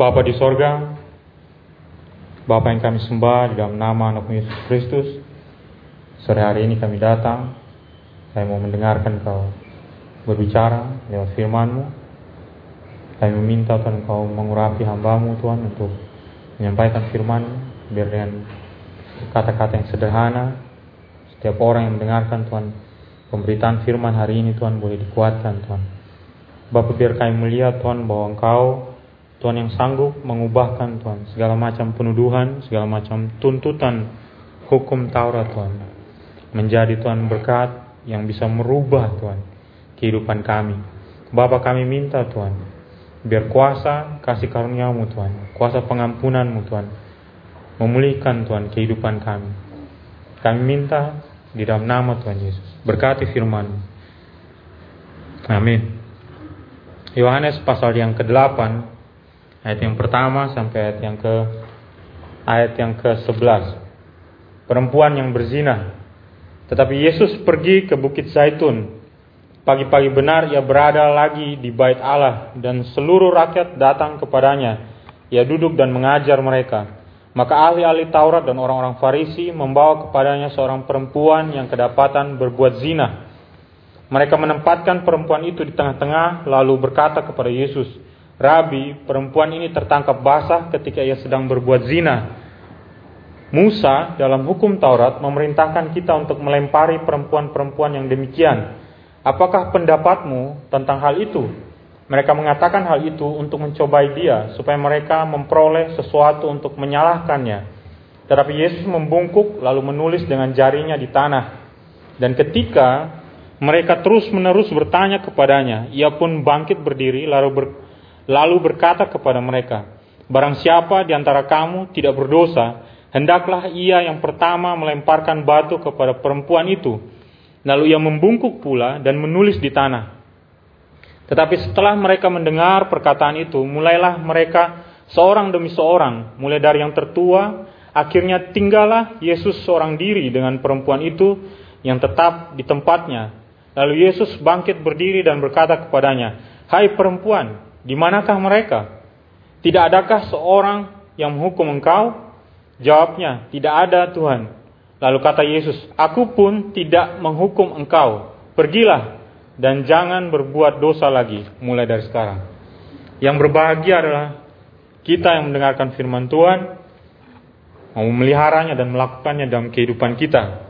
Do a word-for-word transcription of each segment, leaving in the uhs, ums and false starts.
Bapa di sorga, Bapa yang kami sembah dalam nama anak Yesus Kristus, sore hari ini kami datang, kami mau mendengarkan Kau berbicara lewat firman-Mu. Kami meminta Tuhan Kau mengurapi hamba-Mu Tuhan untuk menyampaikan firman-Mu, biar dengan kata-kata yang sederhana, setiap orang yang mendengarkan Tuhan pemberitaan firman hari ini Tuhan boleh dikuatkan Tuhan. Bapa, biar kami melihat Tuhan bahwa Engkau Tuhan yang sanggup mengubahkan Tuhan segala macam penuduhan, segala macam tuntutan hukum Taurat Tuhan, menjadi Tuhan berkat yang bisa merubah Tuhan kehidupan kami. Bapa, kami minta Tuhan, biar kuasa kasih karunia-Mu Tuhan, kuasa pengampunan-Mu Tuhan, memulihkan Tuhan kehidupan kami. Kami minta di dalam nama Tuhan Yesus. Berkati firman-Mu. Amin. Yohanes pasal yang kedelapan ayat yang pertama sampai ayat yang ke ayat yang ke sebelas. Perempuan yang berzina. Tetapi Yesus pergi ke Bukit Zaitun. Pagi-pagi benar ia berada lagi di Bait Allah dan seluruh rakyat datang kepadanya. Ia duduk dan mengajar mereka. Maka ahli-ahli Taurat dan orang-orang Farisi membawa kepadanya seorang perempuan yang kedapatan berbuat zina. Mereka menempatkan perempuan itu di tengah-tengah lalu berkata kepada Yesus, "Rabi, perempuan ini tertangkap basah ketika ia sedang berbuat zina. Musa dalam hukum Taurat memerintahkan kita untuk melempari perempuan-perempuan yang demikian. Apakah pendapatmu tentang hal itu?" Mereka mengatakan hal itu untuk mencobai dia, supaya mereka memperoleh sesuatu untuk menyalahkannya. Tetapi Yesus membungkuk lalu menulis dengan jarinya di tanah. Dan ketika mereka terus-menerus bertanya kepadanya, ia pun bangkit berdiri lalu ber Lalu berkata kepada mereka, "Barang siapa di antara kamu tidak berdosa, hendaklah ia yang pertama melemparkan batu kepada perempuan itu." Lalu ia membungkuk pula dan menulis di tanah. Tetapi setelah mereka mendengar perkataan itu, mulailah mereka seorang demi seorang, mulai dari yang tertua, akhirnya tinggallah Yesus seorang diri dengan perempuan itu yang tetap di tempatnya. Lalu Yesus bangkit berdiri dan berkata kepadanya, "Hai perempuan, di manakah mereka? Tidak adakah seorang yang menghukum engkau?" Jawabnya, "Tidak ada, Tuhan." Lalu kata Yesus, "Aku pun tidak menghukum engkau. Pergilah dan jangan berbuat dosa lagi mulai dari sekarang." Yang berbahagia adalah kita yang mendengarkan firman Tuhan, mau memeliharanya dan melakukannya dalam kehidupan kita.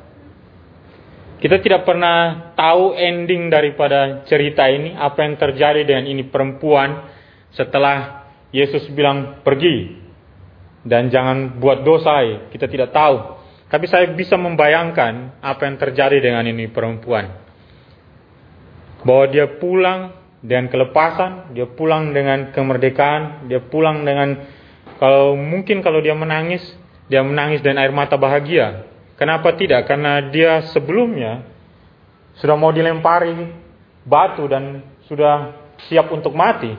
Kita tidak pernah tahu ending daripada cerita ini, apa yang terjadi dengan ini perempuan setelah Yesus bilang pergi dan jangan buat dosa. Kita tidak tahu. Tapi saya bisa membayangkan apa yang terjadi dengan ini perempuan. Bahwa dia pulang dengan kelepasan, dia pulang dengan kemerdekaan, dia pulang dengan, kalau mungkin kalau dia menangis, dia menangis dengan air mata bahagia. Kenapa tidak? Karena dia sebelumnya sudah mau dilempari batu dan sudah siap untuk mati.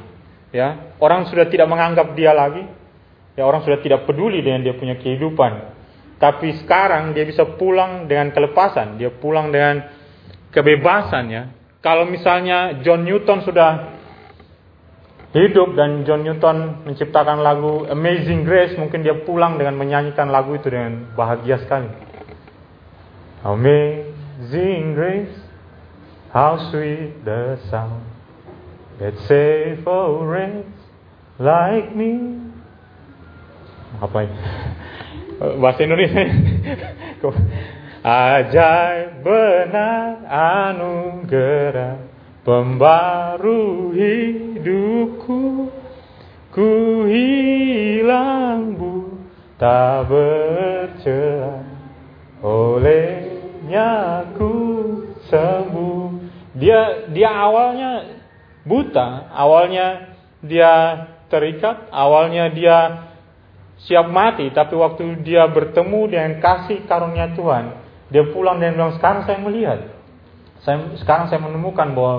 Ya, orang sudah tidak menganggap dia lagi. Ya, orang sudah tidak peduli dengan dia punya kehidupan. Tapi sekarang dia bisa pulang dengan kelepasan, dia pulang dengan kebebasan ya. Kalau misalnya John Newton sudah hidup dan John Newton menciptakan lagu Amazing Grace, mungkin dia pulang dengan menyanyikan lagu itu dengan bahagia sekali. Amazing grace, how sweet the sound that saved a wretch like me. Apa ini? Bahasa Indonesia. Ajaib benar anugerah pembaru hidupku, ku hilang buta bercelah, oleh Nyaku sembuh. Dia dia awalnya buta, awalnya dia terikat, awalnya dia siap mati, tapi waktu dia bertemu dengan kasih karunia Tuhan, dia pulang dan bilang, "Sekarang saya melihat. Saya sekarang saya menemukan bahwa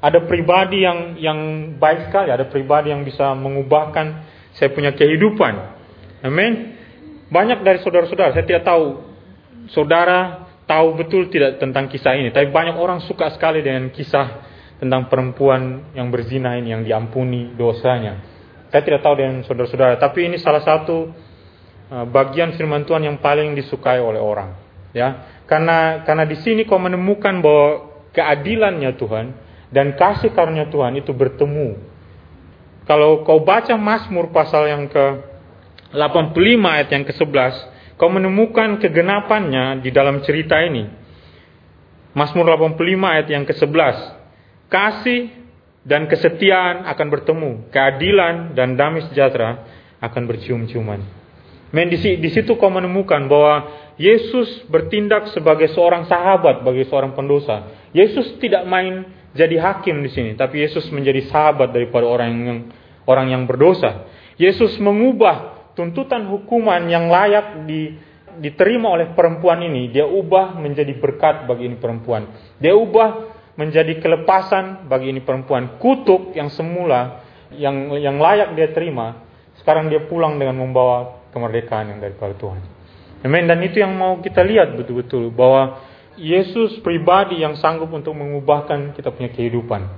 ada pribadi yang yang baik sekali, ada pribadi yang bisa mengubahkan saya punya kehidupan." Amin. Banyak dari saudara-saudara, saya tidak tahu saudara tahu betul tidak tentang kisah ini, tapi banyak orang suka sekali dengan kisah tentang perempuan yang berzina ini, yang diampuni dosanya. Saya tidak tahu dengan saudara-saudara, tapi ini salah satu bagian firman Tuhan yang paling disukai oleh orang, ya. Karena karena di sini kau menemukan bahwa keadilannya Tuhan dan kasih karunia Tuhan itu bertemu. Kalau kau baca Mazmur pasal yang ke delapan puluh lima ayat yang ke sebelas, kau menemukan kegenapannya di dalam cerita ini. Mazmur delapan puluh lima ayat yang ke sebelas. Kasih dan kesetiaan akan bertemu, keadilan dan damai sejahtera akan bercium-ciuman. Men di situ kau menemukan bahwa Yesus bertindak sebagai seorang sahabat bagi seorang pendosa. Yesus tidak main jadi hakim di sini, tapi Yesus menjadi sahabat daripada orang yang orang yang berdosa. Yesus mengubah tuntutan hukuman yang layak di diterima oleh perempuan ini, dia ubah menjadi berkat bagi ini perempuan. Dia ubah menjadi kelepasan bagi ini perempuan. Kutuk yang semula, yang yang layak dia terima, sekarang dia pulang dengan membawa kemerdekaan yang daripada Tuhan. Amen. Dan itu yang mau kita lihat betul-betul, bahwa Yesus pribadi yang sanggup untuk mengubahkan kita punya kehidupan.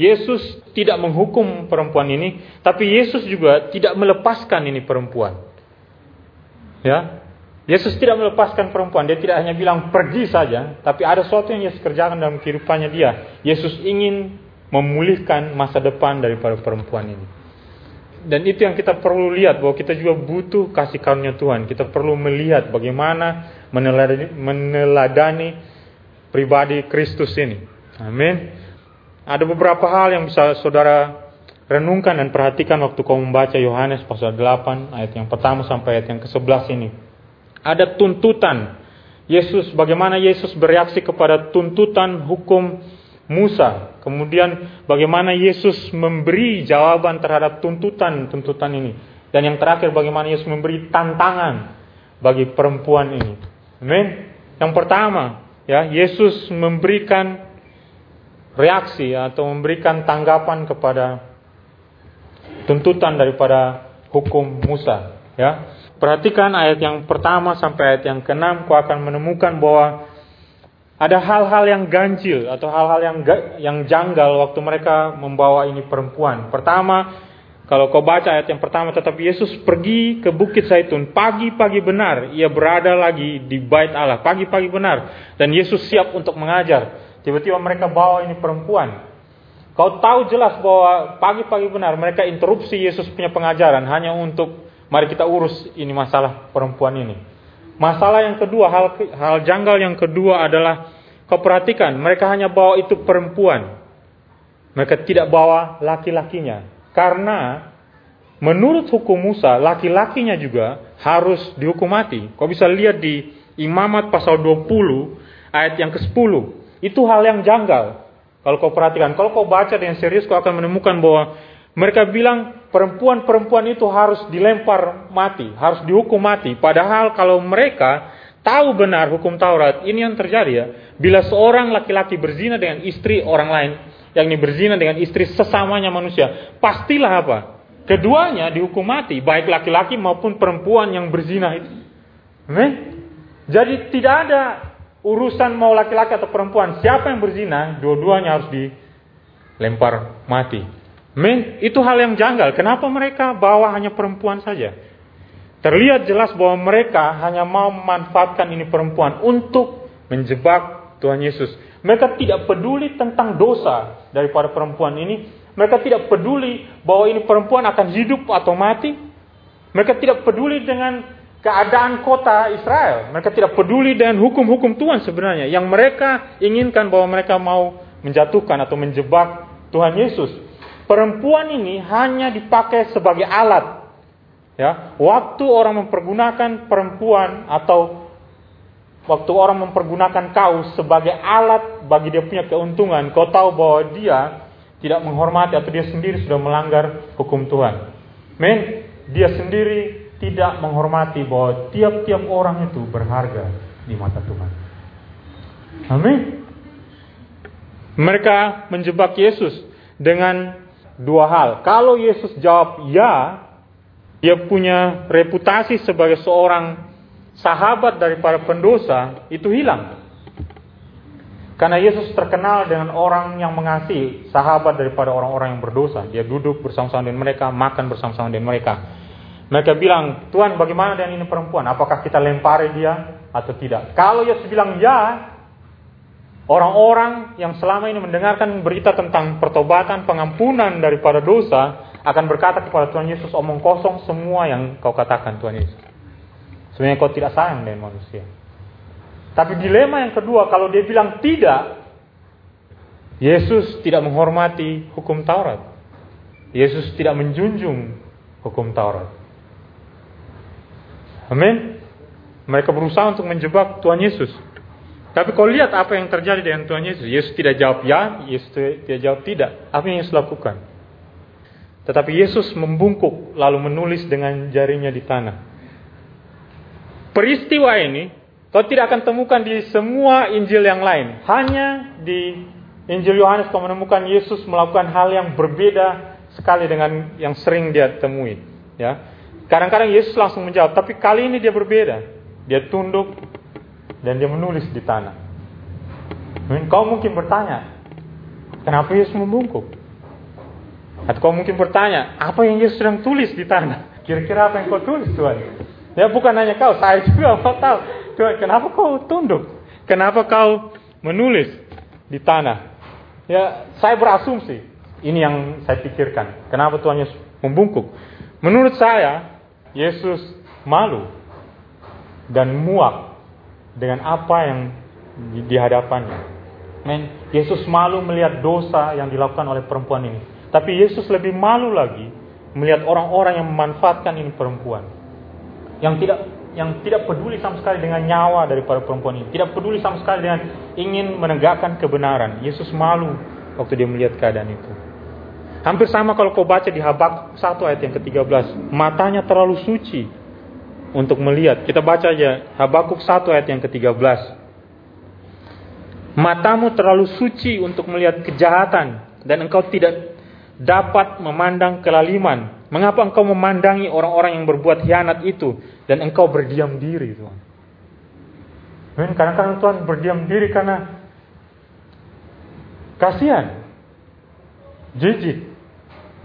Yesus tidak menghukum perempuan ini, tapi Yesus juga tidak melepaskan ini perempuan. Ya, Yesus tidak melepaskan perempuan, dia tidak hanya bilang pergi saja, tapi ada sesuatu yang Yesus kerjakan dalam kehidupannya dia. Yesus ingin memulihkan masa depan daripada perempuan ini. Dan itu yang kita perlu lihat, bahwa kita juga butuh kasih karunia Tuhan. Kita perlu melihat bagaimana meneladani, meneladani pribadi Kristus ini. Amin. Ada beberapa hal yang bisa saudara renungkan dan perhatikan waktu kau membaca Yohanes pasal delapan ayat yang pertama sampai ayat yang ke sebelas ini. Ada tuntutan Yesus, bagaimana Yesus bereaksi kepada tuntutan hukum Musa. Kemudian bagaimana Yesus memberi jawaban terhadap tuntutan-tuntutan ini. Dan yang terakhir, bagaimana Yesus memberi tantangan bagi perempuan ini. Amin. Yang pertama, ya, Yesus memberikan reaksi atau memberikan tanggapan kepada tuntutan daripada hukum Musa, ya. Perhatikan ayat yang pertama sampai ayat yang keenam, kau akan menemukan bahwa ada hal-hal yang ganjil atau hal-hal yang ga, yang janggal waktu mereka membawa ini perempuan. Pertama, kalau kau baca ayat yang pertama, tetapi Yesus pergi ke Bukit Zaitun, pagi-pagi benar ia berada lagi di Bait Allah, pagi-pagi benar, dan Yesus siap untuk mengajar. Tiba-tiba mereka bawa ini perempuan. Kau tahu jelas bahwa pagi-pagi benar mereka interupsi Yesus punya pengajaran hanya untuk mari kita urus ini masalah perempuan ini. Masalah yang kedua, hal, hal janggal yang kedua adalah, kau perhatikan, mereka hanya bawa itu perempuan. Mereka tidak bawa laki-lakinya. Karena menurut hukum Musa, laki-lakinya juga harus dihukum mati. Kau bisa lihat di Imamat pasal dua puluh, ayat yang ke sepuluh. Itu hal yang janggal. Kalau kau perhatikan, kalau kau baca dengan serius, kau akan menemukan bahwa mereka bilang perempuan-perempuan itu harus dilempar mati, harus dihukum mati. Padahal kalau mereka tahu benar hukum Taurat, ini yang terjadi, ya. Bila seorang laki-laki berzina dengan istri orang lain, yang ini berzina dengan istri sesamanya manusia, pastilah apa? Keduanya dihukum mati, baik laki-laki maupun perempuan yang berzina itu. Oke? Jadi tidak ada urusan mau laki-laki atau perempuan. Siapa yang berzina, dua-duanya harus dilempar mati. Men, itu hal yang janggal. Kenapa mereka bawa hanya perempuan saja? Terlihat jelas bahwa mereka hanya mau memanfaatkan ini perempuan untuk menjebak Tuhan Yesus. Mereka tidak peduli tentang dosa daripada perempuan ini. Mereka tidak peduli bahwa ini perempuan akan hidup atau mati. Mereka tidak peduli dengan keadaan kota Israel. Mereka tidak peduli dengan hukum-hukum Tuhan sebenarnya. Yang mereka inginkan bahwa mereka mau menjatuhkan atau menjebak Tuhan Yesus. Perempuan ini hanya dipakai sebagai alat. Ya, waktu orang mempergunakan perempuan atau waktu orang mempergunakan kaus sebagai alat bagi dia punya keuntungan, kau tahu bahwa dia tidak menghormati atau dia sendiri sudah melanggar hukum Tuhan. Men, dia sendiri tidak menghormati bahwa tiap-tiap orang itu berharga di mata Tuhan. Amin. Mereka menjebak Yesus dengan dua hal. Kalau Yesus jawab ya, dia punya reputasi sebagai seorang sahabat daripada pendosa itu hilang. Karena Yesus terkenal dengan orang yang mengasihi, sahabat daripada orang-orang yang berdosa. Dia duduk bersama-sama dengan mereka, makan bersama-sama dengan mereka. Mereka bilang, Tuhan bagaimana dengan ini perempuan? Apakah kita lempari dia atau tidak? Kalau Yesus bilang ya, orang-orang yang selama ini mendengarkan berita tentang pertobatan, pengampunan daripada dosa, akan berkata kepada Tuhan Yesus, omong kosong semua yang kau katakan Tuhan Yesus. Sebenarnya kau tidak sayang dengan manusia. Tapi dilema yang kedua, kalau dia bilang tidak, Yesus tidak menghormati hukum Taurat. Yesus tidak menjunjung hukum Taurat. Amin. Mereka berusaha untuk menjebak Tuhan Yesus. Tapi kalau lihat apa yang terjadi dengan Tuhan Yesus, Yesus tidak jawab ya, Yesus tidak jawab tidak. Apa yang Yesus lakukan? Tetapi Yesus membungkuk lalu menulis dengan jarinya di tanah. Peristiwa ini kau tidak akan temukan di semua Injil yang lain. Hanya di Injil Yohanes kau menemukan Yesus melakukan hal yang berbeda sekali dengan yang sering dia temui. Ya, kadang-kadang Yesus langsung menjawab, tapi kali ini dia berbeda. Dia tunduk dan dia menulis di tanah. Kau mungkin bertanya, kenapa Yesus membungkuk? Atau kau mungkin bertanya, apa yang Yesus sedang tulis di tanah? Kira-kira apa yang kau tulis, Tuhan? Ya, bukan hanya kau, saya juga mau tahu. Tuhan, kenapa kau tunduk? Kenapa kau menulis di tanah? Ya, saya berasumsi. Ini yang saya pikirkan. Kenapa Tuhan Yesus membungkuk? Menurut saya, Yesus malu dan muak dengan apa yang di hadapannya. Men, Yesus malu melihat dosa yang dilakukan oleh perempuan ini. Tapi Yesus lebih malu lagi melihat orang-orang yang memanfaatkan ini perempuan. Yang tidak yang tidak peduli sama sekali dengan nyawa daripada perempuan ini. Tidak peduli sama sekali dengan ingin menegakkan kebenaran. Yesus malu waktu dia melihat keadaan itu. Hampir sama kalau kau baca di Habakkuk satu ayat yang ke tiga belas. Matanya terlalu suci untuk melihat. Kita baca aja Habakkuk satu ayat yang ke tiga belas. Matamu terlalu suci untuk melihat kejahatan. Dan engkau tidak dapat memandang kelaliman. Mengapa engkau memandangi orang-orang yang berbuat khianat itu dan engkau berdiam diri, Tuhan? Men, kadang-kadang Tuhan berdiam diri karena kasihan, jijik,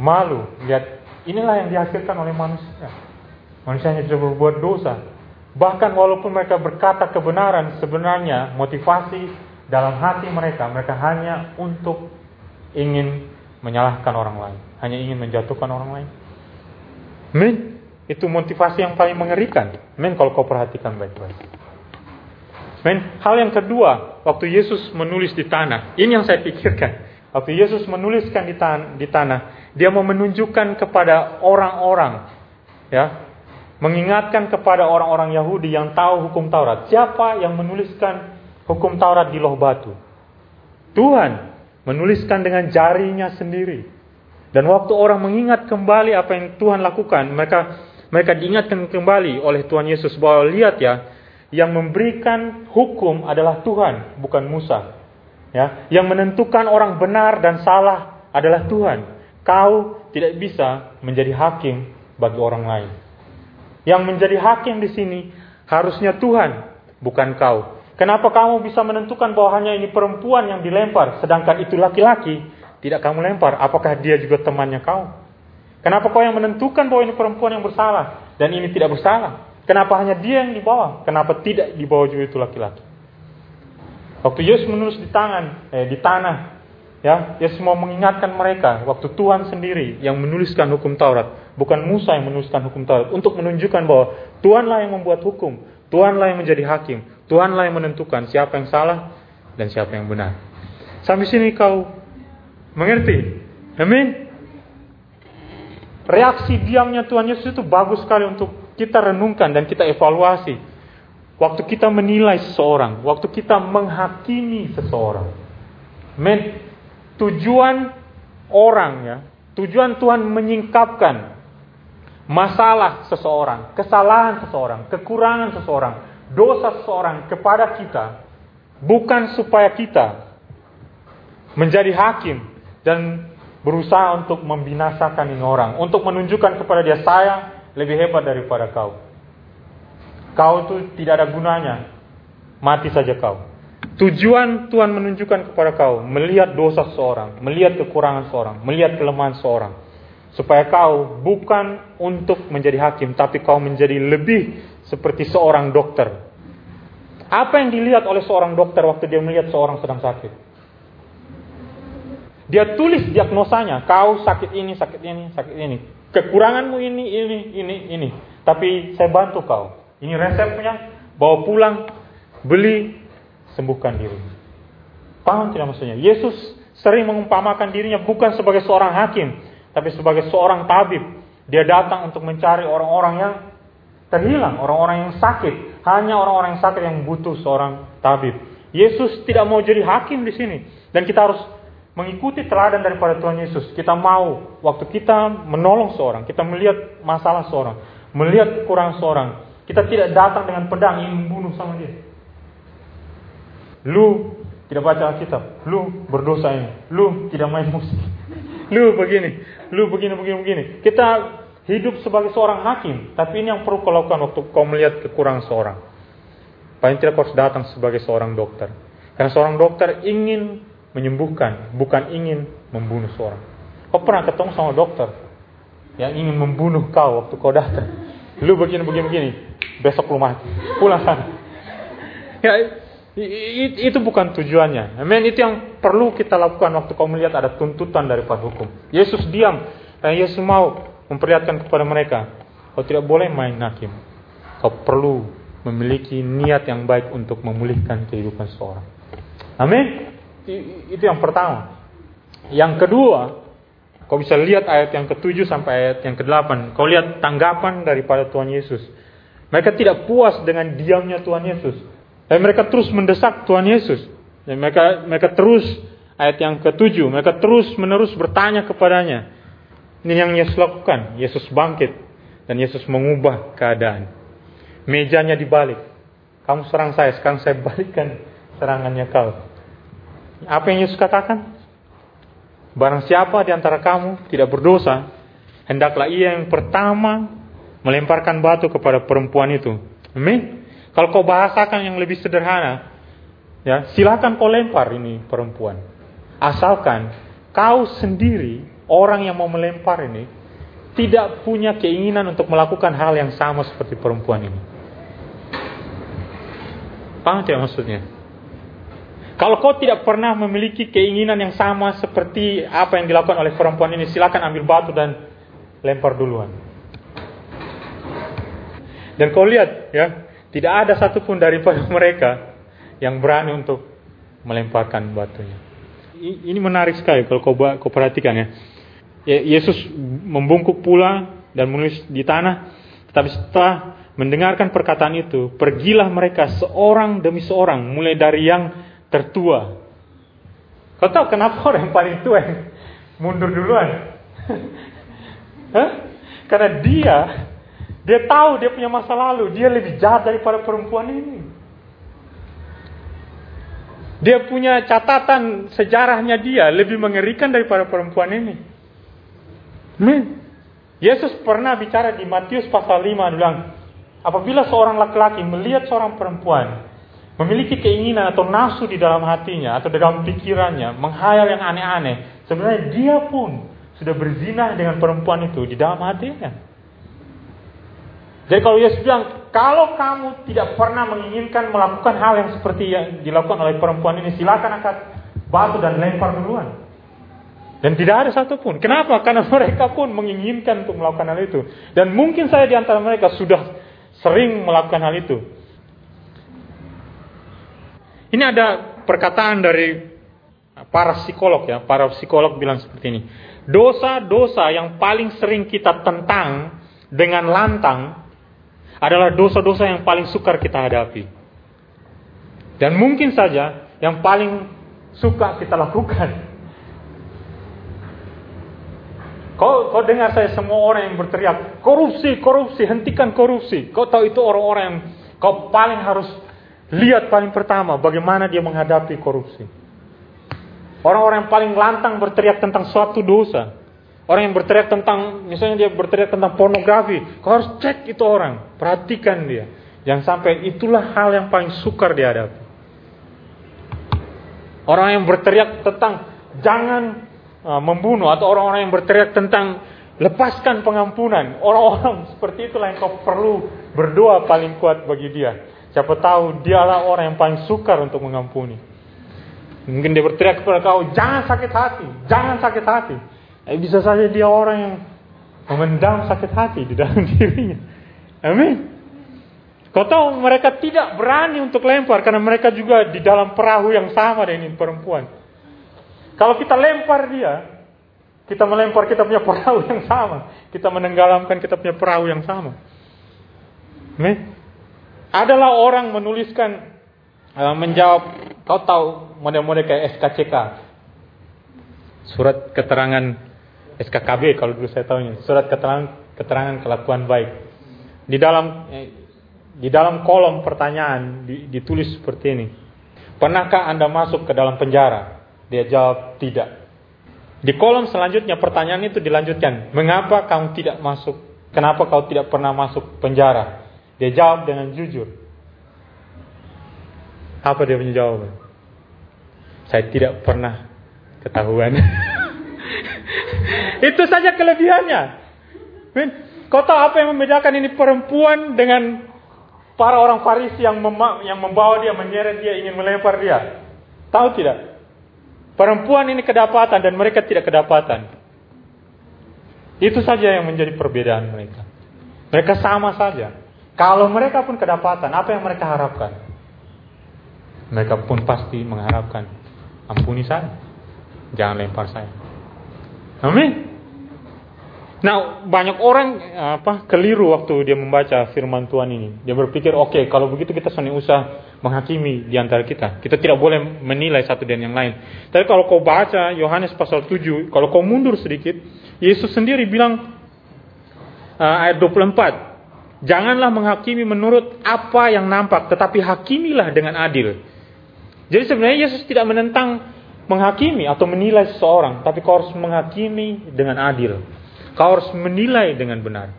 malu. Lihat, inilah yang dihasilkan oleh manusia. Manusia yang sudah berbuat dosa. Bahkan walaupun mereka berkata kebenaran, sebenarnya motivasi dalam hati mereka, mereka hanya untuk ingin menyalahkan orang lain, hanya ingin menjatuhkan orang lain. Men, itu motivasi yang paling mengerikan. Men, kalau kau perhatikan baik-baik. Men, hal yang kedua, waktu Yesus menulis di tanah, ini yang saya pikirkan. Waktu Yesus menuliskan di, tan- di tanah, dia mau menunjukkan kepada orang-orang, ya, mengingatkan kepada orang-orang Yahudi yang tahu hukum Taurat. Siapa yang menuliskan hukum Taurat di loh batu? Tuhan menuliskan dengan jarinya sendiri. Dan waktu orang mengingat kembali apa yang Tuhan lakukan, mereka mereka diingatkan kembali oleh Tuhan Yesus bahwa lihat ya, yang memberikan hukum adalah Tuhan, bukan Musa. Ya, yang menentukan orang benar dan salah adalah Tuhan. Kau tidak bisa menjadi hakim bagi orang lain. Yang menjadi hakim di sini harusnya Tuhan, bukan kau. Kenapa kamu bisa menentukan bahwa hanya ini perempuan yang dilempar, sedangkan itu laki-laki? Tidak kamu lempar. Apakah dia juga temannya kau? Kenapa kau yang menentukan bahwa ini perempuan yang bersalah dan ini tidak bersalah? Kenapa hanya dia yang dibawa? Kenapa tidak dibawa juga itu laki-laki? Waktu Yesus menulis di tangan, eh, di tanah, ya, Yesus mau mengingatkan mereka. Waktu Tuhan sendiri yang menuliskan hukum Taurat, bukan Musa yang menuliskan hukum Taurat, untuk menunjukkan bahwa Tuhanlah yang membuat hukum, Tuhanlah yang menjadi hakim, Tuhanlah yang menentukan siapa yang salah dan siapa yang benar. Sampai sini kau mengerti? Amin. Reaksi diamnya Tuhan Yesus itu bagus sekali untuk kita renungkan dan kita evaluasi. Waktu kita menilai seseorang, waktu kita menghakimi seseorang. Amin. Tujuan orang ya, tujuan Tuhan menyingkapkan masalah seseorang, kesalahan seseorang, kekurangan seseorang, dosa seseorang kepada kita, bukan supaya kita menjadi hakim dan berusaha untuk membinasakan ini orang, untuk menunjukkan kepada dia, saya lebih hebat daripada kau. Kau itu tidak ada gunanya. Mati saja kau. Tujuan Tuhan menunjukkan kepada kau melihat dosa seorang, melihat kekurangan seorang, melihat kelemahan seorang, supaya kau bukan untuk menjadi hakim, tapi kau menjadi lebih seperti seorang dokter. Apa yang dilihat oleh seorang dokter waktu dia melihat seorang sedang sakit? Dia tulis diagnosanya, kau sakit ini, sakit ini, sakit ini, kekuranganmu ini, ini, ini, ini. Tapi saya bantu kau. Ini resepnya, bawa pulang, beli, sembuhkan diri. Paham tidak maksudnya? Yesus sering mengumpamakan dirinya bukan sebagai seorang hakim, tapi sebagai seorang tabib. Dia datang untuk mencari orang-orang yang terhilang, orang-orang yang sakit. Hanya orang-orang yang sakit yang butuh seorang tabib. Yesus tidak mau jadi hakim di sini. Dan kita harus mengikuti teladan daripada Tuhan Yesus. Kita mau waktu kita menolong seorang, kita melihat masalah seorang, melihat kekurangan seorang, kita tidak datang dengan pedang ingin membunuh sama dia. Lu tidak baca Alkitab, lu berdosa ini, lu tidak main musik, lu begini, lu begini, begini, begini. Kita hidup sebagai seorang hakim, tapi ini yang perlu kau lakukan waktu kau melihat kekurangan seorang. Paling tidak kau harus datang sebagai seorang dokter. Karena seorang dokter ingin menyembuhkan, bukan ingin membunuh seorang. Kau pernah ketemu sama dokter yang ingin membunuh kau waktu kau datang. Lu begini, begini, begini, besok lu mati, pulang sana. Ya, itu bukan tujuannya. Amen. Itu yang perlu kita lakukan waktu kau melihat ada tuntutan daripada hukum. Yesus diam. Dan Yesus mau memperlihatkan kepada mereka, kau tidak boleh main hakim. Kau perlu memiliki niat yang baik untuk memulihkan kehidupan seorang. Amin. Itu yang pertama. Yang kedua, kau bisa lihat ayat yang ketujuh sampai ayat yang kedelapan. Kau lihat tanggapan daripada Tuhan Yesus. Mereka tidak puas dengan diamnya Tuhan Yesus. Dan mereka terus mendesak Tuhan Yesus. Dan mereka mereka terus, ayat yang ketujuh, mereka terus menerus bertanya kepadanya. Ini yang Yesus lakukan. Yesus bangkit. Dan Yesus mengubah keadaan. Mejanya dibalik. Kamu serang saya, sekarang saya balikkan serangannya kau. Apa yang Yesus katakan? Barang siapa di antara kamu tidak berdosa, hendaklah ia yang pertama melemparkan batu kepada perempuan itu. Amin. Kalau kau bahasakan yang lebih sederhana, ya, silakan kau lempar ini perempuan. Asalkan kau sendiri, orang yang mau melempar ini, tidak punya keinginan untuk melakukan hal yang sama seperti perempuan ini. Paham tidak maksudnya? Kalau kau tidak pernah memiliki keinginan yang sama seperti apa yang dilakukan oleh perempuan ini, silakan ambil batu dan lempar duluan. Dan kau lihat, ya, tidak ada satupun daripada mereka yang berani untuk melemparkan batunya. Ini menarik sekali kalau kau, kau perhatikan ya. Yesus membungkuk pula dan menulis di tanah. Tetapi setelah mendengarkan perkataan itu, pergilah mereka seorang demi seorang, mulai dari yang tertua. Kau tahu kenapa orang yang paling tua yang mundur duluan? Karena dia... Dia tahu dia punya masa lalu. Dia lebih jahat daripada perempuan ini. Dia punya catatan sejarahnya dia lebih mengerikan daripada perempuan ini. Amin. Yesus pernah bicara di Matius pasal lima bilang, apabila seorang laki-laki melihat seorang perempuan memiliki keinginan atau nafsu di dalam hatinya atau dalam pikirannya, menghayal yang aneh-aneh, sebenarnya dia pun sudah berzina dengan perempuan itu di dalam hatinya. Jadi kalau Yesus bilang, kalau kamu tidak pernah menginginkan melakukan hal yang seperti yang dilakukan oleh perempuan ini, silakan angkat batu dan lempar duluan. Dan tidak ada satupun. Kenapa? Karena mereka pun menginginkan untuk melakukan hal itu. Dan mungkin saya di antara mereka sudah sering melakukan hal itu. Ini ada perkataan dari para psikolog ya. Para psikolog bilang seperti ini. Dosa-dosa yang paling sering kita tentang dengan lantang adalah dosa-dosa yang paling sukar kita hadapi. Dan mungkin saja yang paling suka kita lakukan. Kau, kau dengar saya semua orang yang berteriak, korupsi, korupsi, hentikan korupsi. Kau tahu itu orang-orang yang kau paling harus lihat paling pertama bagaimana dia menghadapi korupsi. Orang-orang yang paling lantang berteriak tentang suatu dosa. Orang yang berteriak tentang, misalnya dia berteriak tentang pornografi, kau harus cek itu orang, perhatikan dia. Jangan sampai itulah hal yang paling sukar dihadapi. Orang yang berteriak tentang jangan membunuh, atau orang-orang yang berteriak tentang lepaskan pengampunan, orang-orang seperti itulah yang kau perlu berdoa paling kuat bagi dia. Siapa tahu dialah orang yang paling sukar untuk mengampuni. Mungkin dia berteriak kepada kau, jangan sakit hati, jangan sakit hati. Eh, bisa saja dia orang yang memendam sakit hati di dalam dirinya. Amin. Kau tahu mereka tidak berani untuk lempar karena mereka juga di dalam perahu yang sama dengan perempuan. Kalau kita lempar dia, kita melempar kita punya perahu yang sama. Kita menenggelamkan kita punya perahu yang sama. Nih, adalah orang menuliskan, menjawab, kau tahu model-model kayak S K C K. Surat keterangan S K K B kalau dulu saya tahunya. Surat keterangan, keterangan kelakuan baik. Di dalam di dalam kolom pertanyaan ditulis seperti ini. Pernahkah Anda masuk ke dalam penjara? Dia jawab tidak. Di kolom selanjutnya pertanyaan itu dilanjutkan. Mengapa kamu tidak masuk? Kenapa kau tidak pernah masuk penjara? Dia jawab dengan jujur. Apa dia punya jawaban? Saya tidak pernah ketahuan. Itu saja kelebihannya. Kau tahu apa yang membedakan ini perempuan dengan para orang Farisi yang mem- yang membawa dia, menyeret dia, ingin melempar dia? Tahu tidak? Perempuan ini kedapatan dan mereka tidak kedapatan. Itu saja yang menjadi perbedaan mereka. Mereka sama saja. Kalau mereka pun kedapatan, apa yang mereka harapkan? Mereka pun pasti mengharapkan, ampuni saya, jangan lempar saya. Amin. Nah, banyak orang apa keliru waktu dia membaca firman Tuhan ini. Dia berpikir, oke, okay, kalau begitu kita seni usah menghakimi di antara kita. Kita tidak boleh menilai satu dan yang lain. Tapi kalau kau baca Yohanes pasal tujuh, kalau kau mundur sedikit, Yesus sendiri bilang uh, ayat dua puluh empat, janganlah menghakimi menurut apa yang nampak, tetapi hakimilah dengan adil. Jadi sebenarnya Yesus tidak menentang menghakimi atau menilai seseorang, tapi kau harus menghakimi dengan adil. Kau harus menilai dengan benar.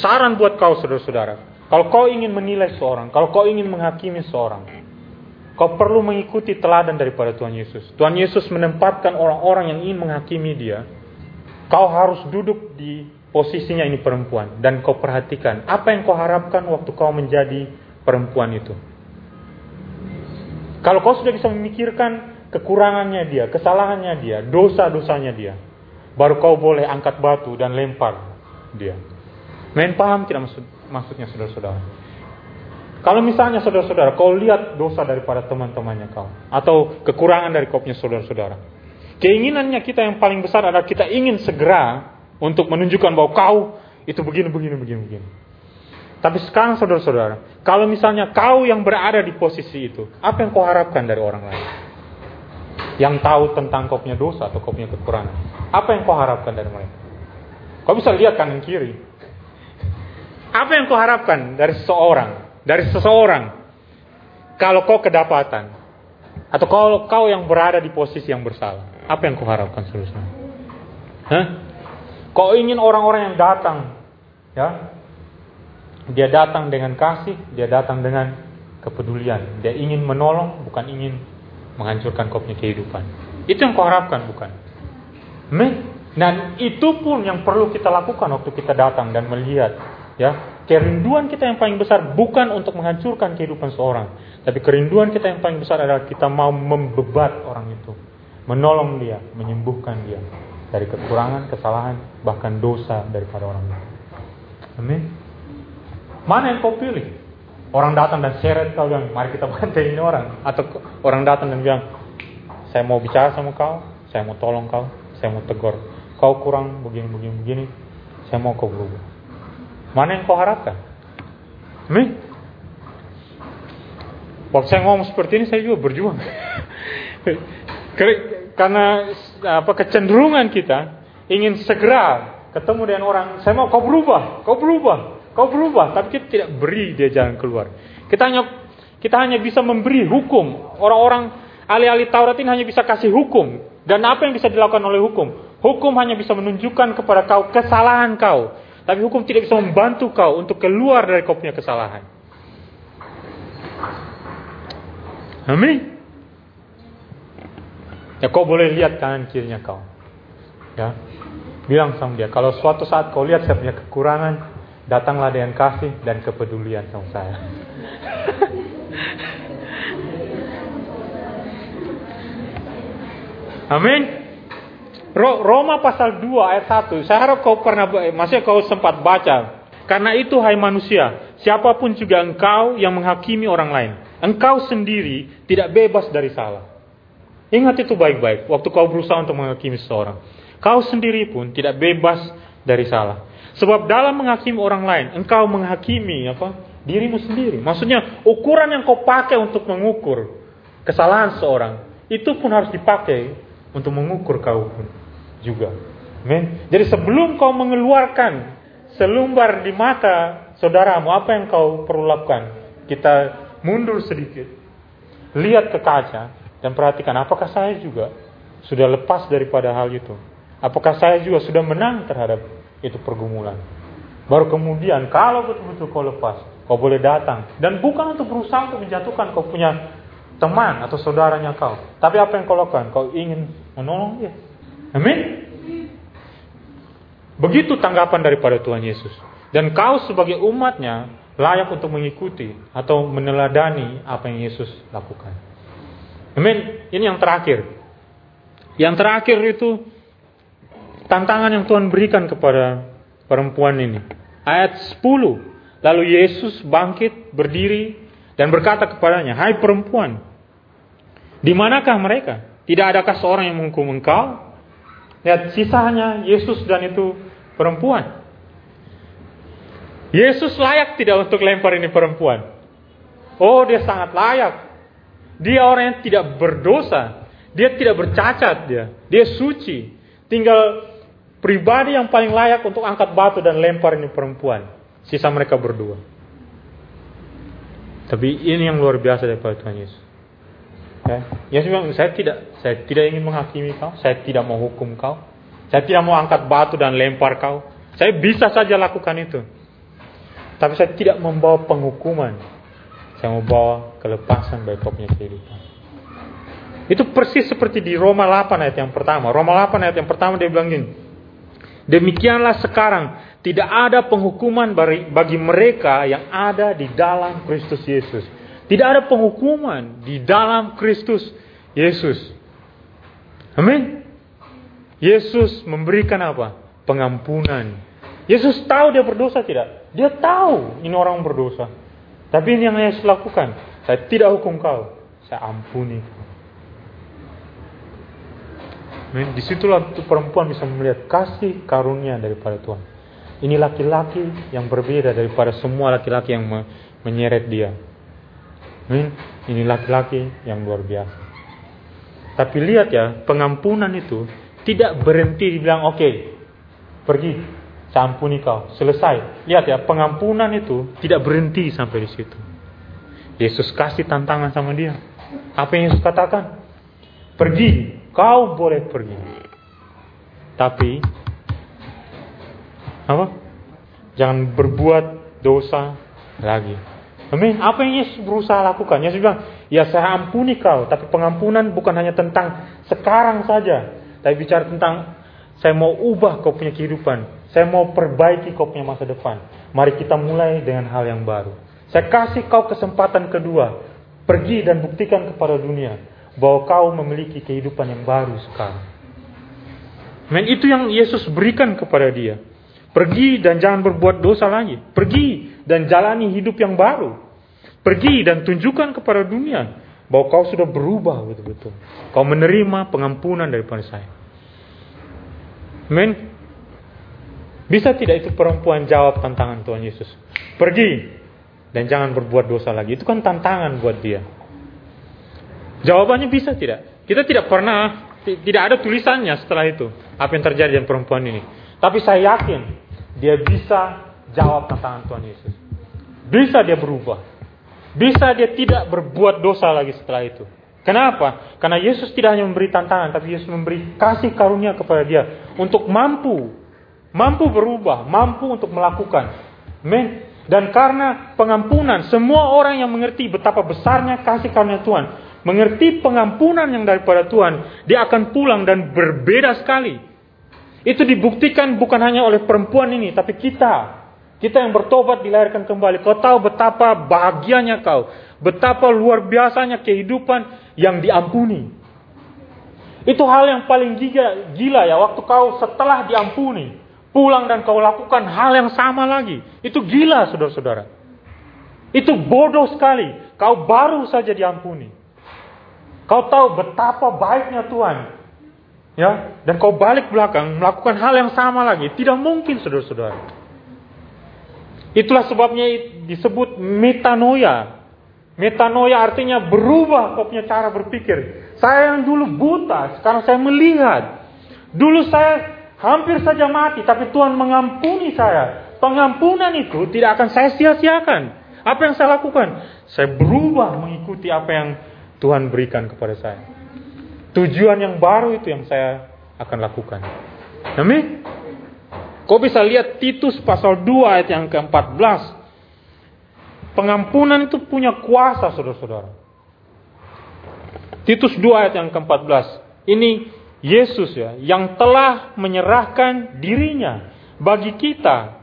Saran buat kau saudara-saudara, kalau kau ingin menilai seorang, kalau kau ingin menghakimi seorang, kau perlu mengikuti teladan daripada Tuhan Yesus. Tuhan Yesus menempatkan orang-orang yang ingin menghakimi dia. Kau harus duduk di posisinya ini perempuan, dan kau perhatikan apa yang kau harapkan waktu kau menjadi perempuan itu. Kalau kau sudah bisa memikirkan kekurangannya dia, kesalahannya dia, dosa-dosanya dia, baru kau boleh angkat batu dan lempar dia. Main paham tidak maksud, maksudnya saudara-saudara? Kalau misalnya saudara-saudara, kau lihat dosa daripada teman-temannya kau, atau kekurangan dari kau punya saudara-saudara, keinginannya kita yang paling besar adalah kita ingin segera untuk menunjukkan bahwa kau itu begini, begini, begini, begini. Tapi sekarang saudara-saudara, kalau misalnya kau yang berada di posisi itu, apa yang kau harapkan dari orang lain? Yang tahu tentang kau punya dosa atau kau punya kekurangan, apa yang kau harapkan dari mereka? Kau bisa lihat kanan kiri. Apa yang kau harapkan dari seseorang? Dari seseorang. Kalau kau kedapatan, atau kalau kau yang berada di posisi yang bersalah, apa yang kau harapkan seterusnya? Hah? Kau ingin orang-orang yang datang, ya? Dia datang dengan kasih, dia datang dengan kepedulian. Dia ingin menolong, bukan ingin menghancurkan kau punya kehidupan. Itu yang kau harapkan, bukan? Dan itu pun yang perlu kita lakukan waktu kita datang dan melihat, ya, kerinduan kita yang paling besar bukan untuk menghancurkan kehidupan seorang, tapi kerinduan kita yang paling besar adalah kita mau membebat orang itu, menolong dia, menyembuhkan dia dari kekurangan, kesalahan, bahkan dosa daripada orang lain. Amin. Mana yang kau pilih? Orang datang dan seret kau bilang, mari kita bantai ini orang, atau orang datang dan bilang, saya mau bicara sama kau, saya mau tolong kau, saya mau tegur, kau kurang begini-begini-begini, saya mau kau berubah. Mana yang kau harapkan? Amin. Waktu saya ngomong seperti ini, saya juga berjuang. Karena apa kecenderungan kita ingin segera ketemu dengan orang, saya mau kau berubah, kau berubah, kau berubah, tapi kita tidak beri dia jalan keluar. Kita hanya kita hanya bisa memberi hukum. Orang-orang ahli-ahli Taurat ini hanya bisa kasih hukum. Dan apa yang bisa dilakukan oleh hukum? Hukum hanya bisa menunjukkan kepada kau kesalahan kau. Tapi hukum tidak bisa membantu kau untuk keluar dari kau punya kesalahan. Amin. Ya, kau boleh lihat kanan kirinya kau. Ya. Bilang sama dia, kalau suatu saat kau lihat saya punya kekurangan, datanglah dengan kasih dan kepedulian sama saya. Amin. Roma pasal dua ayat satu. Saya harap kau pernah, maksudnya kau sempat baca. Karena itu hai manusia, siapapun juga engkau yang menghakimi orang lain, engkau sendiri tidak bebas dari salah. Ingat itu baik-baik. Waktu kau berusaha untuk menghakimi seseorang, kau sendiri pun tidak bebas dari salah. Sebab dalam menghakimi orang lain, engkau menghakimi apa? Dirimu sendiri. Maksudnya ukuran yang kau pakai untuk mengukur kesalahan seorang, itu pun harus dipakai untuk mengukur kau pun juga. Amin. Jadi sebelum kau mengeluarkan selumbar di mata saudaramu, apa yang kau perlu lakukan? Kita mundur sedikit, lihat ke kaca, dan perhatikan apakah saya juga sudah lepas daripada hal itu. Apakah saya juga sudah menang terhadap itu pergumulan. Baru kemudian kalau betul-betul kau lepas, kau boleh datang. Dan bukan untuk berusaha untuk menjatuhkan kau punya teman atau saudaranya kau. Tapi apa yang kau lakukan? Kau ingin menolong dia. Amin. Begitu tanggapan daripada Tuhan Yesus. Dan kau sebagai umatnya layak untuk mengikuti atau meneladani apa yang Yesus lakukan. Amin. Ini yang terakhir. Yang terakhir itu tantangan yang Tuhan berikan kepada perempuan ini. Ayat sepuluh. Lalu Yesus bangkit, berdiri, dan berkata kepadanya, "Hai perempuan, di manakah mereka? Tidak adakah seorang yang menghukum engkau?" Lihat, sisanya Yesus dan itu perempuan. Yesus layak tidak untuk lempar ini perempuan? Oh, dia sangat layak. Dia orang yang tidak berdosa. Dia tidak bercacat dia. Dia suci. Tinggal pribadi yang paling layak untuk angkat batu dan lempar ini perempuan. Sisa mereka berdua. Tapi ini yang luar biasa daripada Tuhan Yesus. Ya, Yesus bilang, saya tidak, saya tidak ingin menghakimi kau, saya tidak mau hukum kau, saya tidak mau angkat batu dan lempar kau, saya bisa saja lakukan itu. Tapi saya tidak membawa penghukuman, saya mau bawa kelepasan bagi kau punya kehidupan. Itu persis seperti di Roma delapan ayat yang pertama. Roma delapan ayat yang pertama dia bilang gini, demikianlah sekarang tidak ada penghukuman bagi mereka yang ada di dalam Kristus Yesus. Tidak ada penghukuman di dalam Kristus Yesus. Amin. Yesus memberikan apa? Pengampunan. Yesus tahu dia berdosa tidak? Dia tahu ini orang berdosa. Tapi ini yang Yesus lakukan. Saya tidak hukum kau. Saya ampuni kau. Amin. Disitulah perempuan bisa melihat kasih karunia daripada Tuhan. Ini laki-laki yang berbeda daripada semua laki-laki yang menyeret dia. Ini laki-laki yang luar biasa. Tapi lihat ya, pengampunan itu tidak berhenti dibilang oke, okay, pergi, saya ampuni kau, selesai. Lihat ya, pengampunan itu tidak berhenti sampai di situ. Yesus kasih tantangan sama dia. Apa yang Yesus katakan? Pergi, kau boleh pergi. Tapi apa? Jangan berbuat dosa lagi. Amin. Apa yang Yesus berusaha lakukan? Yesus bilang, ya saya ampuni kau. Tapi pengampunan bukan hanya tentang sekarang saja. Tapi bicara tentang, saya mau ubah kau punya kehidupan. Saya mau perbaiki kau punya masa depan. Mari kita mulai dengan hal yang baru. Saya kasih kau kesempatan kedua. Pergi dan buktikan kepada dunia bahwa kau memiliki kehidupan yang baru sekarang. Amin. Itu yang Yesus berikan kepada dia. Pergi dan jangan berbuat dosa lagi. Pergi dan jalani hidup yang baru. Pergi dan tunjukkan kepada dunia bahwa kau sudah berubah betul-betul. Kau menerima pengampunan daripada saya. Amin. Bisa tidak itu perempuan jawab tantangan Tuhan Yesus? Pergi dan jangan berbuat dosa lagi. Itu kan tantangan buat dia. Jawabannya bisa tidak? Kita tidak pernah, tidak ada tulisannya setelah itu. Apa yang terjadi dengan perempuan ini? Tapi saya yakin dia bisa jawab tantangan Tuhan Yesus. Bisa dia berubah. Bisa dia tidak berbuat dosa lagi setelah itu. Kenapa? Karena Yesus tidak hanya memberi tantangan, tapi Yesus memberi kasih karunia kepada dia untuk mampu, mampu berubah, mampu untuk melakukan. Amin. Dan karena pengampunan, semua orang yang mengerti betapa besarnya kasih karunia Tuhan, mengerti pengampunan yang daripada Tuhan, dia akan pulang dan berbeda sekali. Itu dibuktikan bukan hanya oleh perempuan ini, tapi kita. Kita yang bertobat dilahirkan kembali. Kau tahu betapa bahagianya kau. Betapa luar biasanya kehidupan yang diampuni. Itu hal yang paling gila, gila ya. Waktu kau setelah diampuni, pulang dan kau lakukan hal yang sama lagi. Itu gila, saudara-saudara. Itu bodoh sekali. Kau baru saja diampuni. Kau tahu betapa baiknya Tuhan. Ya, dan kau balik belakang melakukan hal yang sama lagi. Tidak mungkin, saudara-saudara. Itulah sebabnya disebut metanoia. Metanoia artinya berubah kau punya cara berpikir. Saya yang dulu buta, sekarang saya melihat. Dulu saya hampir saja mati, tapi Tuhan mengampuni saya. Pengampunan itu tidak akan saya sia-siakan. Apa yang saya lakukan? Saya berubah mengikuti apa yang Tuhan berikan kepada saya. Tujuan yang baru itu yang saya akan lakukan. Amin? Kau bisa lihat Titus pasal dua ayat yang keempat belas. Pengampunan itu punya kuasa, saudara-saudara. Titus dua ayat yang keempat belas. Ini Yesus ya, yang telah menyerahkan dirinya bagi kita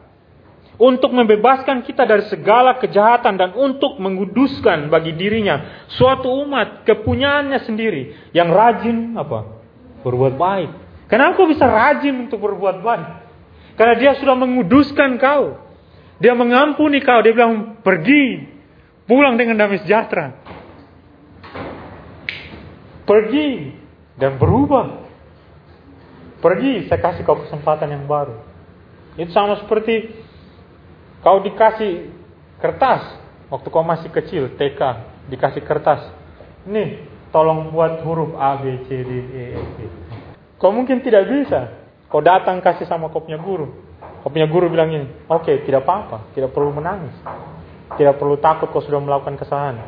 untuk membebaskan kita dari segala kejahatan dan untuk menguduskan bagi dirinya suatu umat kepunyaannya sendiri yang rajin apa? Berbuat baik. Kenapa kau bisa rajin untuk berbuat baik? Karena dia sudah menguduskan kau. Dia mengampuni kau, dia bilang pergi, pulang dengan damai sejahtera. Pergi dan berubah. Pergi, saya kasih kau kesempatan yang baru. Itu sama seperti kau dikasih kertas. Waktu kau masih kecil, T K, dikasih kertas. Nih, tolong buat huruf A, B, C, D, E, F, G. Kau mungkin tidak bisa. Kau datang kasih sama kau punya guru. Kau punya guru bilang ini, oke, okay, tidak apa-apa. Tidak perlu menangis. Tidak perlu takut kau sudah melakukan kesalahan.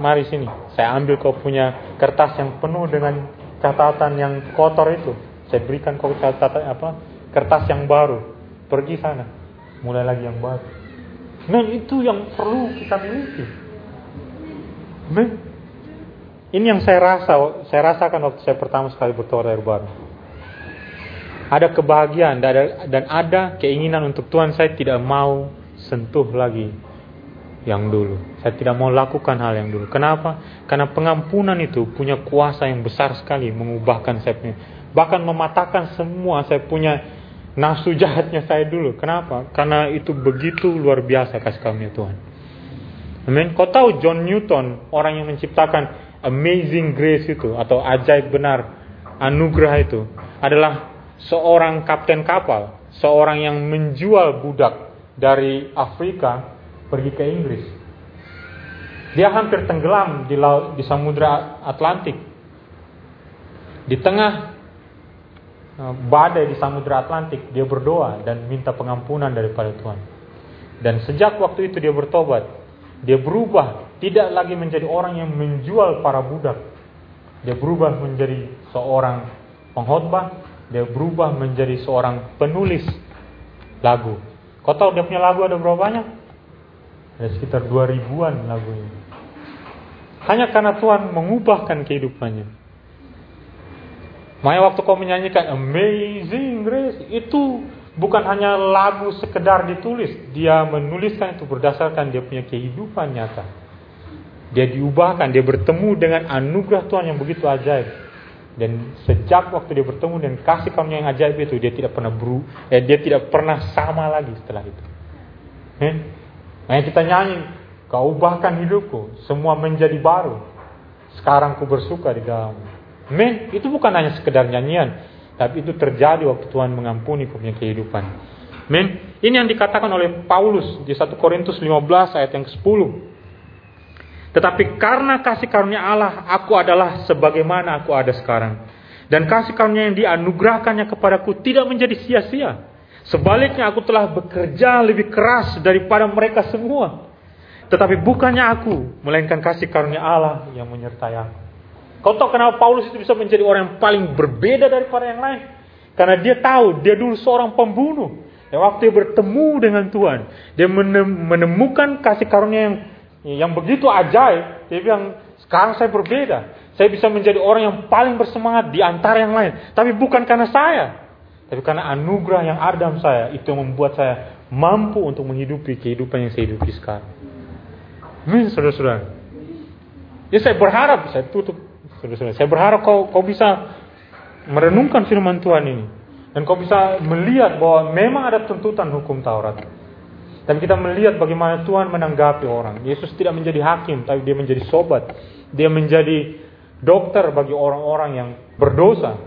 Mari sini, saya ambil kau punya kertas yang penuh dengan catatan yang kotor itu. Saya berikan kau catatan apa? Kertas yang baru. Pergi sana, mulai lagi yang baru. Men, itu yang perlu kita miliki. Men, ini yang saya rasa, saya rasakan waktu saya pertama sekali bertobat air baru. Ada kebahagiaan dan ada keinginan untuk Tuhan. Saya tidak mau sentuh lagi yang dulu. Saya tidak mau lakukan hal yang dulu. Kenapa? Karena pengampunan itu punya kuasa yang besar sekali mengubahkan saya punya. Bahkan mematahkan semua saya punya nafsu jahatnya saya dulu. Kenapa? Karena itu begitu luar biasa kasih karunia Tuhan. Amin. Kau tahu John Newton, orang yang menciptakan Amazing Grace itu atau ajaib benar anugerah itu, adalah seorang kapten kapal, seorang yang menjual budak dari Afrika pergi ke Inggris. Dia hampir tenggelam di laut di Samudra Atlantik. Di tengah badai di Samudra Atlantik, dia berdoa dan minta pengampunan daripada Tuhan. Dan sejak waktu itu dia bertobat, dia berubah, tidak lagi menjadi orang yang menjual para budak. Dia berubah menjadi seorang pengkhotbah, dia berubah menjadi seorang penulis lagu. Kau tahu dia punya lagu ada berapa banyak? Ada sekitar dua ribuan lagunya. Hanya karena Tuhan mengubahkan kehidupannya. Makanya waktu kau menyanyikan Amazing Grace, itu bukan hanya lagu sekedar ditulis. Dia menuliskan itu berdasarkan dia punya kehidupan nyata. Dia diubahkan, dia bertemu dengan anugerah Tuhan yang begitu ajaib. Dan sejak waktu dia bertemu dan kasih karunia yang ajaib itu, dia tidak pernah beru, eh, dia tidak pernah sama lagi setelah itu. Eh? Nah, kita nyanyi, kau ubahkan hidupku, semua menjadi baru. Sekarang ku bersuka di dalam. Men, itu bukan hanya sekedar nyanyian, tapi itu terjadi waktu Tuhan mengampuni kau punya kehidupan. Men, ini yang dikatakan oleh Paulus di satu Korintus lima belas ayat yang kesepuluh. Tetapi karena kasih karunia Allah, aku adalah sebagaimana aku ada sekarang. Dan kasih karunia yang dianugerahkannya kepadaku tidak menjadi sia-sia. Sebaliknya aku telah bekerja lebih keras daripada mereka semua. Tetapi bukannya aku, melainkan kasih karunia Allah yang menyertai aku. Kau tahu kenapa Paulus itu bisa menjadi orang yang paling berbeda daripada yang lain? Karena dia tahu, dia dulu seorang pembunuh. Dan waktu dia bertemu dengan Tuhan, dia menemukan kasih karunia yang yang begitu ajaib. Dia bilang, sekarang saya berbeda. Saya bisa menjadi orang yang paling bersemangat di antara yang lain. Tapi bukan karena saya. Tapi karena anugerah yang ada dalam saya. Itu yang membuat saya mampu untuk menghidupi kehidupan yang saya hidupi sekarang. Amin, saudara-saudara. Ya, saya berharap, saya tutup, saudara-saudara. Saya berharap kau, kau bisa merenungkan firman Tuhan ini. Dan kau bisa melihat bahwa memang ada tuntutan hukum Taurat. Dan kita melihat bagaimana Tuhan menanggapi orang. Yesus tidak menjadi hakim, tapi dia menjadi sobat. Dia menjadi dokter bagi orang-orang yang berdosa.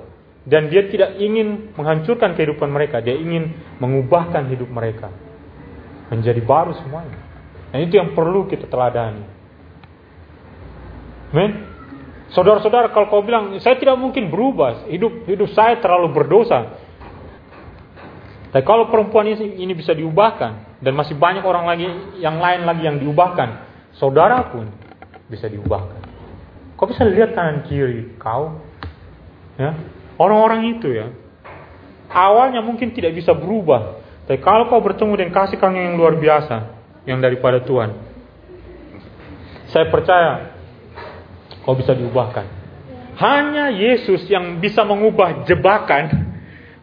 Dan dia tidak ingin menghancurkan kehidupan mereka. Dia ingin mengubahkan hidup mereka. Menjadi baru semuanya. Dan itu yang perlu kita teladani. Amin. Saudara-saudara, kalau kau bilang, saya tidak mungkin berubah. Hidup hidup saya terlalu berdosa. Tapi kalau perempuan ini, ini bisa diubahkan, dan masih banyak orang lagi yang lain lagi yang diubahkan, saudara pun bisa diubahkan. Kau bisa lihat kanan kiri kau, ya, orang-orang itu ya, awalnya mungkin tidak bisa berubah, tapi kalau kau bertemu dengan kasih karunia yang luar biasa, yang daripada Tuhan, saya percaya kau bisa diubahkan. Hanya Yesus yang bisa mengubah jebakan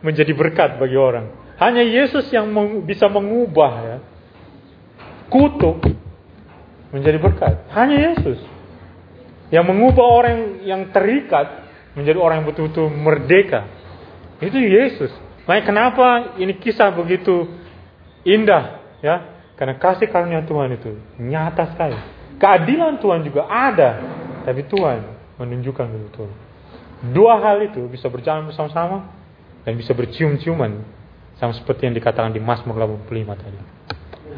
menjadi berkat bagi orang. Hanya Yesus yang bisa mengubah ya, kutuk menjadi berkat. Hanya Yesus yang mengubah orang yang terikat menjadi orang yang betul-betul merdeka. Itu Yesus. Makanya kenapa ini kisah begitu indah ya? Karena kasih karunia Tuhan itu nyata sekali. Keadilan Tuhan juga ada, tapi Tuhan menunjukkan betul. Dua hal itu bisa berjalan bersama-sama dan bisa bercium-ciuman. Sama seperti yang dikatakan di Mazmur delapan puluh lima tadi.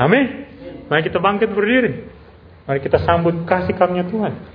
Amin. Mari kita bangkit berdiri. Mari kita sambut kasih karunia Tuhan.